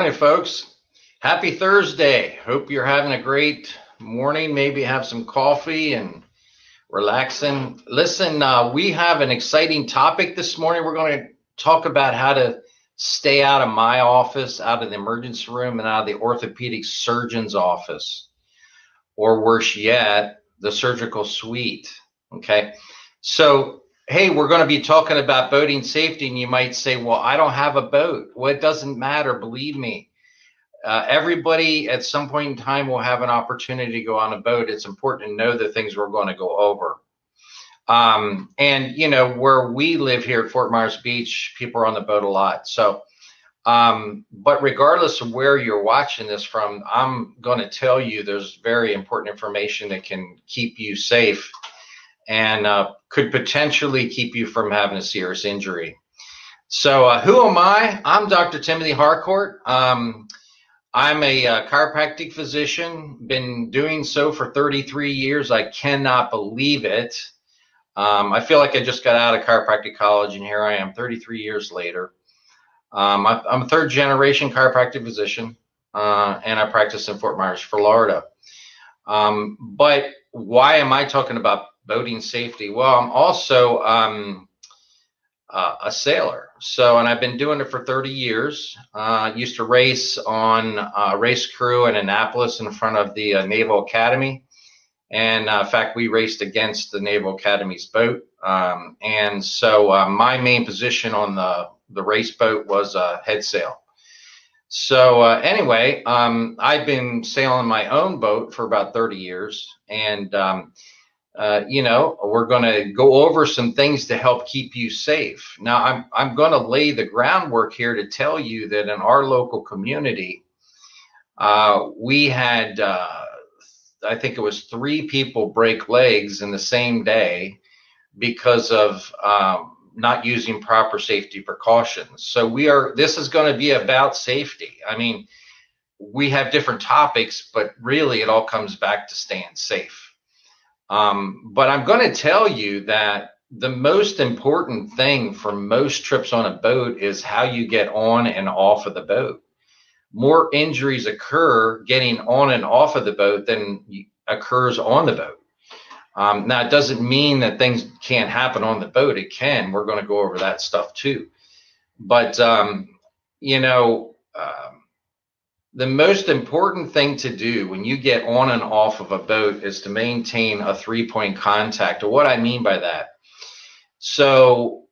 Morning, folks. Happy Thursday. Hope you're having a great morning. Maybe have some coffee and relaxing. Listen, we have an exciting topic this morning. We're going to talk about how to stay out of my office, out of the emergency room, and out of the orthopedic surgeon's office, or worse yet, the surgical suite. Okay. So, hey, we're going to be talking about boating safety, and you might say, well, I don't have a boat. Well, it doesn't matter. Believe me, everybody at some point in time will have an opportunity to go on a boat. It's important to know the things we're going to go over. And, you know, where we live here at Fort Myers Beach, people are on the boat a lot. So, but regardless of where you're watching this from, I'm going to tell you there's very important information that can keep you safe and could potentially keep you from having a serious injury. So who am I? I'm Dr. Timothy Harcourt. I'm a chiropractic physician, been doing so for 33 years. I cannot believe it. I feel like I just got out of chiropractic college, and here I am 33 years later. I'm a third generation chiropractic physician, and I practice in Fort Myers, Florida. But why am I talking about boating safety? Well, I'm also a sailor. So, and I've been doing it for 30 years. Used to race on a race crew in Annapolis in front of the Naval Academy. And in fact, we raced against the Naval Academy's boat. And so my main position on the race boat was head sail. So anyway, I've been sailing my own boat for about 30 years. And you know, we're going to go over some things to help keep you safe. Now, I'm going to lay the groundwork here to tell you that in our local community, we had, I think it was 3 people break legs in the same day because of not using proper safety precautions. So this is going to be about safety. I mean, we have different topics, but really it all comes back to staying safe. But I'm going to tell you that the most important thing for most trips on a boat is how you get on and off of the boat. More injuries occur getting on and off of the boat than occurs on the boat. Now, it doesn't mean that things can't happen on the boat. It can. We're going to go over that stuff too. But, you know, the most important thing to do when you get on and off of a boat is to maintain a 3-point contact. What I mean by that, so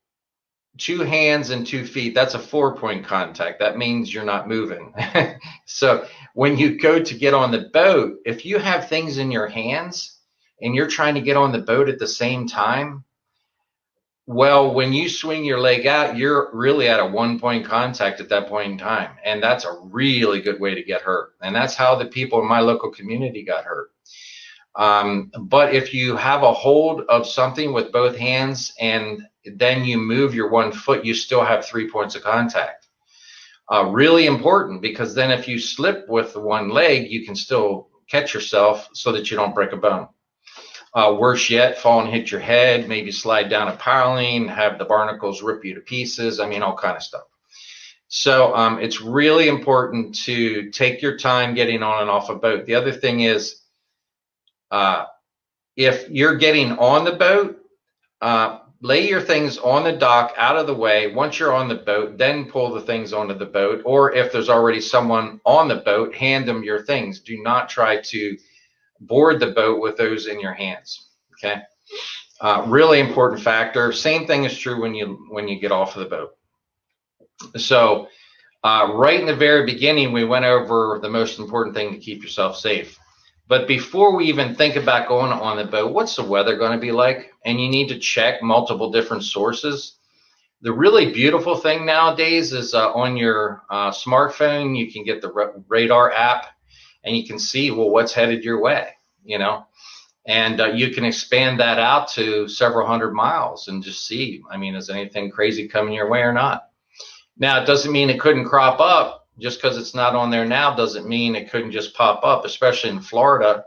2 hands and 2 feet, that's a 4-point contact. That means you're not moving. So when you go to get on the boat, if you have things in your hands and you're trying to get on the boat at the same time, well, when you swing your leg out, you're really at a 1-point contact at that point in time. And that's a really good way to get hurt. And that's how the people in my local community got hurt. But if you have a hold of something with both hands and then you move your 1 foot, you still have 3 points of contact. Really important, because then if you slip with 1 leg, you can still catch yourself so that you don't break a bone. Worse yet, fall and hit your head, maybe slide down a piling, have the barnacles rip you to pieces. I mean, all kind of stuff. So it's really important to take your time getting on and off a boat. The other thing is, if you're getting on the boat, lay your things on the dock out of the way. Once you're on the boat, then pull the things onto the boat. Or if there's already someone on the boat, hand them your things. Do not try to board the boat with those in your hands. Okay. Really important factor. Same thing is true when you get off of the boat. So right in the very beginning, we went over the most important thing to keep yourself safe. But before we even think about going on the boat, what's the weather going to be like? And you need to check multiple different sources. The really beautiful thing nowadays is on your smartphone, you can get the radar app. And you can see, well, what's headed your way, you know, and you can expand that out to several hundred miles and just see, I mean, is anything crazy coming your way or not? Now, it doesn't mean it couldn't crop up. Just because it's not on there now doesn't mean it couldn't just pop up, especially in Florida.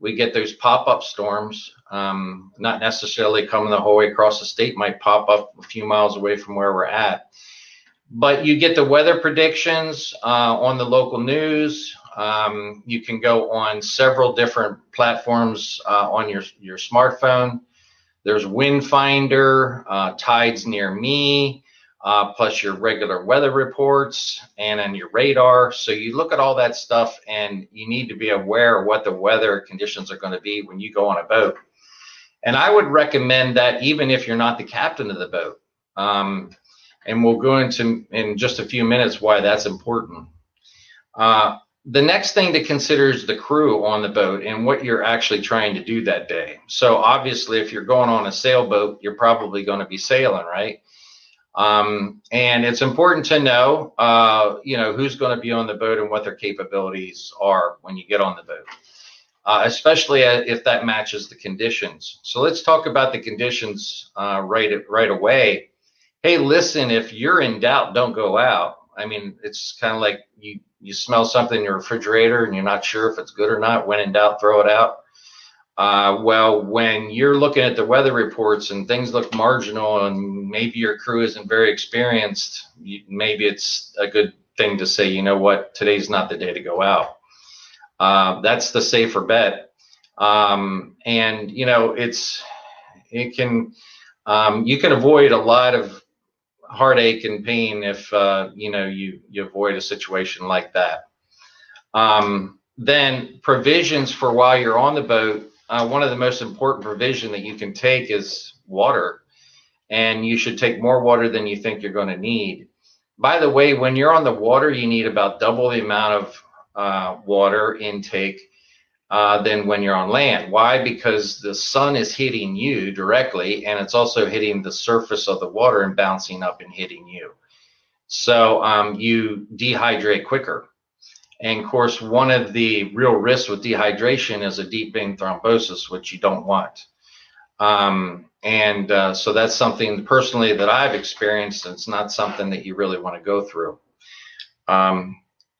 We get those pop-up storms, not necessarily coming the whole way across the state, might pop up a few miles away from where we're at. But you get the weather predictions on the local news. You can go on several different platforms on your smartphone. There's Wind Finder, Tides Near Me, plus your regular weather reports and on your radar. So you look at all that stuff, and you need to be aware of what the weather conditions are going to be when you go on a boat. And I would recommend that even if you're not the captain of the boat. And we'll go into in just a few minutes why that's important. The next thing to consider is the crew on the boat and what you're actually trying to do that day. So obviously, if you're going on a sailboat, you're probably going to be sailing, right? And it's important to know, you know, who's going to be on the boat and what their capabilities are when you get on the boat, especially if that matches the conditions. So let's talk about the conditions right away. Hey, listen, if you're in doubt, don't go out. I mean, it's kind of like you smell something in your refrigerator and you're not sure if it's good or not. When in doubt, throw it out. Well, when you're looking at the weather reports and things look marginal and maybe your crew isn't very experienced, maybe it's a good thing to say, you know what, today's not the day to go out. That's the safer bet. And, you know, you can avoid a lot of heartache and pain if you know, you avoid a situation like that. Then provisions for while you're on the boat. One of the most important provision that you can take is water, and you should take more water than you think you're going to need. By the way, when you're on the water, you need about double the amount of water intake than when you're on land. Why? Because the sun is hitting you directly, and it's also hitting the surface of the water and bouncing up and hitting you. So you dehydrate quicker. And of course, one of the real risks with dehydration is a deep vein thrombosis, which you don't want. So that's something personally that I've experienced, and it's not something that you really want to go through.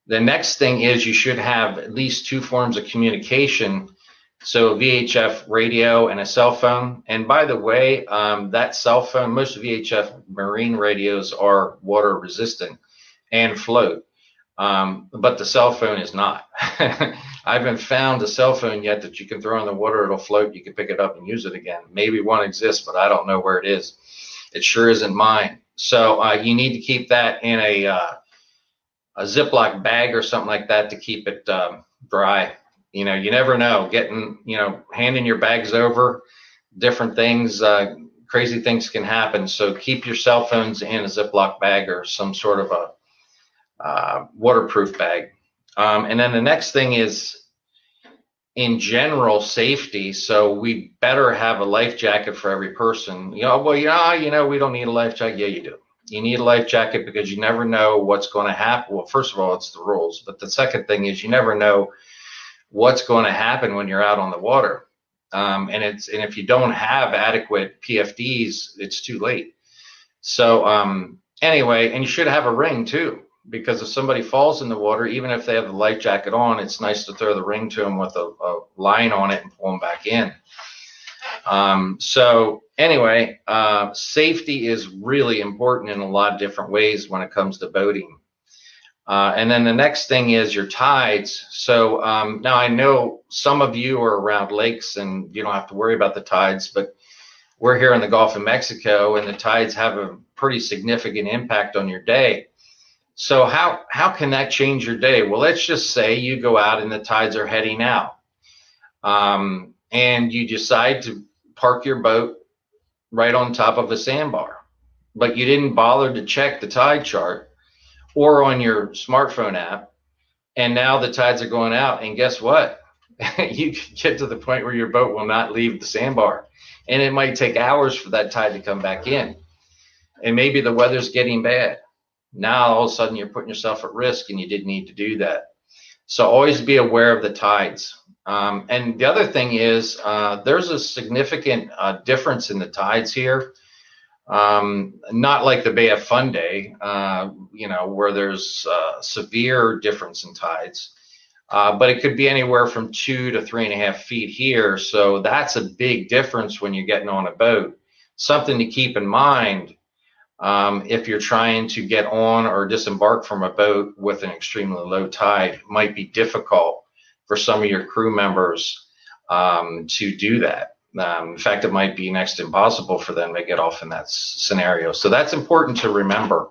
The next thing is you should have at least two forms of communication, so VHF radio and a cell phone. And by the way, that cell phone, most VHF marine radios are water resistant and float, but the cell phone is not. I haven't found a cell phone yet that you can throw in the water, it'll float, you can pick it up and use it again. Maybe one exists, but I don't know where it is. It sure isn't mine. So you need to keep that in a Ziploc bag or something like that to keep it dry. You know, you never know, getting, you know, handing your bags over, different things, crazy things can happen. So keep your cell phones in a Ziploc bag or some sort of a waterproof bag. And then the next thing is, in general, safety. So we better have a life jacket for every person. You know, well, yeah, you know, we don't need a life jacket. Yeah, you do. You need a life jacket because you never know what's going to happen. Well, first of all, it's the rules. But the second thing is you never know what's going to happen when you're out on the water. And if you don't have adequate PFDs, it's too late. So anyway, and you should have a ring too, because if somebody falls in the water, even if they have the life jacket on, it's nice to throw the ring to them with a line on it and pull them back in. So anyway, safety is really important in a lot of different ways when it comes to boating. And then the next thing is your tides. So now I know some of you are around lakes and you don't have to worry about the tides, but we're here in the Gulf of Mexico and the tides have a pretty significant impact on your day. So how can that change your day? Well, let's just say you go out and the tides are heading out. And you decide to park your boat right on top of a sandbar, but you didn't bother to check the tide chart or on your smartphone app, and now the tides are going out, and guess what? You could get to the point where your boat will not leave the sandbar, and it might take hours for that tide to come back in, and maybe the weather's getting bad. Now all of a sudden you're putting yourself at risk, and you didn't need to do that. So always be aware of the tides. And the other thing is there's a significant difference in the tides here, not like the Bay of Fundy, you know, where there's a severe difference in tides, but it could be anywhere from 2 to 3.5 feet here. So that's a big difference when you're getting on a boat. Something to keep in mind if you're trying to get on or disembark from a boat with an extremely low tide, it might be difficult for some of your crew members to do that. In fact, it might be next to impossible for them to get off in that scenario. So that's important to remember.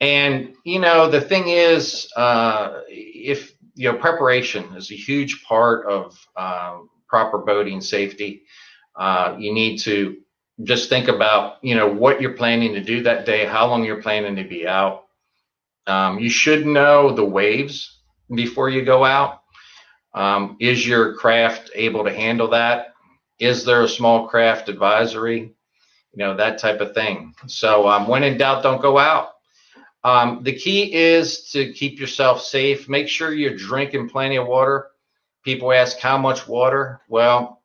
And, you know, the thing is, if, you know, preparation is a huge part of proper boating safety. You need to just think about, you know, what you're planning to do that day, how long you're planning to be out. You should know the waves before you go out. Is your craft able to handle that? Is there a small craft advisory? You know, that type of thing. So when in doubt, don't go out. The key is to keep yourself safe. Make sure you're drinking plenty of water. People ask how much water. Well,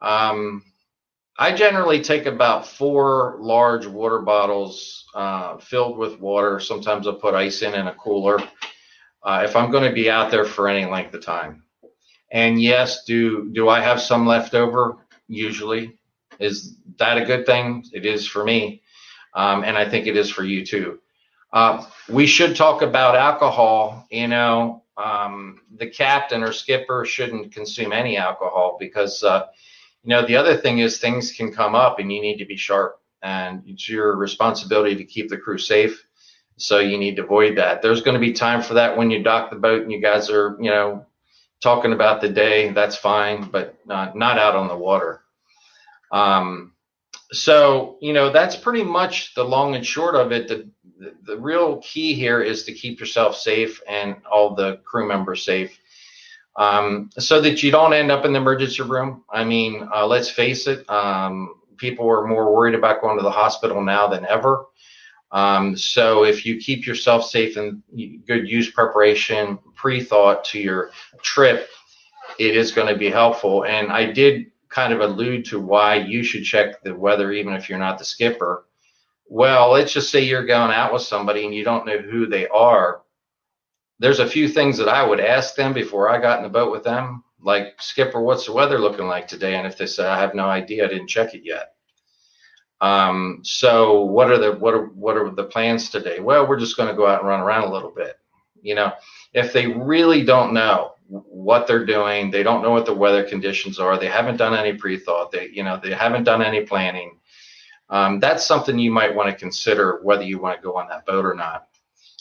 I generally take about 4 large water bottles filled with water. Sometimes I'll put ice in a cooler if I'm going to be out there for any length of time. And yes, do I have some left over? Usually. Is that a good thing? It is for me. And I think it is for you too. We should talk about alcohol. You know, the captain or skipper shouldn't consume any alcohol because, you know, the other thing is things can come up and you need to be sharp, and it's your responsibility to keep the crew safe. So you need to avoid that. There's going to be time for that when you dock the boat and you guys are, you know, talking about the day. That's fine, but not out on the water. So, you know, that's pretty much the long and short of it. The real key here is to keep yourself safe and all the crew members safe, so that you don't end up in the emergency room. I mean, let's face it, people are more worried about going to the hospital now than ever. So if you keep yourself safe and good use preparation, pre-thought to your trip, it is going to be helpful. And I did kind of allude to why you should check the weather even if you're not the skipper. Well, let's just say you're going out with somebody and you don't know who they are. There's a few things that I would ask them before I got in the boat with them, like, skipper, what's the weather looking like today? And if they say, I have no idea, I didn't check it yet. So what are the plans today? Well, we're just going to go out and run around a little bit. You know, if they really don't know what they're doing, they don't know what the weather conditions are, they haven't done any pre-thought, they haven't done any planning. That's something you might want to consider whether you want to go on that boat or not.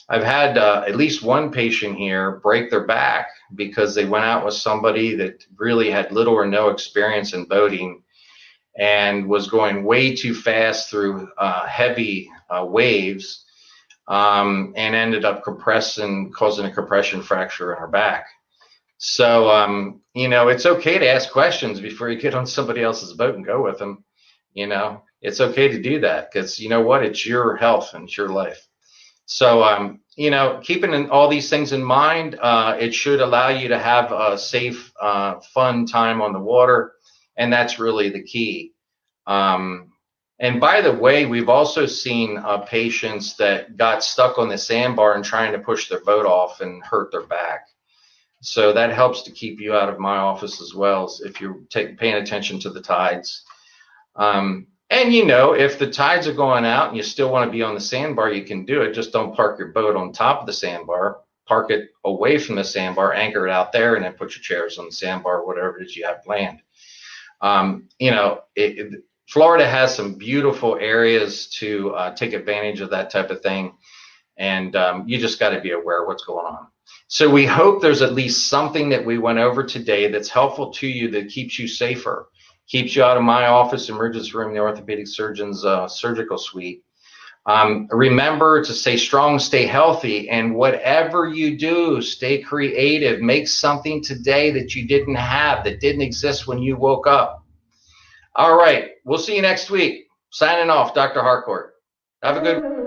I've had at least one patient here break their back because they went out with somebody that really had little or no experience in boating and was going way too fast through heavy waves, and ended up causing a compression fracture in her back. So, you know, it's okay to ask questions before you get on somebody else's boat and go with them. You know, it's okay to do that because, you know what, it's your health and it's your life. So, you know, keeping all these things in mind, it should allow you to have a safe, fun time on the water. And that's really the key. And by the way, we've also seen patients that got stuck on the sandbar and trying to push their boat off and hurt their back. So that helps to keep you out of my office as well, if you're paying attention to the tides. And, you know, if the tides are going out and you still want to be on the sandbar, you can do it. Just don't park your boat on top of the sandbar. Park it away from the sandbar, anchor it out there, and then put your chairs on the sandbar, whatever it is you have planned. You know, Florida has some beautiful areas to take advantage of that type of thing. And you just got to be aware of what's going on. So we hope there's at least something that we went over today that's helpful to you, that keeps you safer, keeps you out of my office, emergency room, the orthopedic surgeon's surgical suite. Remember to stay strong, stay healthy, and whatever you do, stay creative. Make something today that you didn't have, that didn't exist when you woke up. All right, we'll see you next week. Signing off, Dr. Harcourt. Have a good one.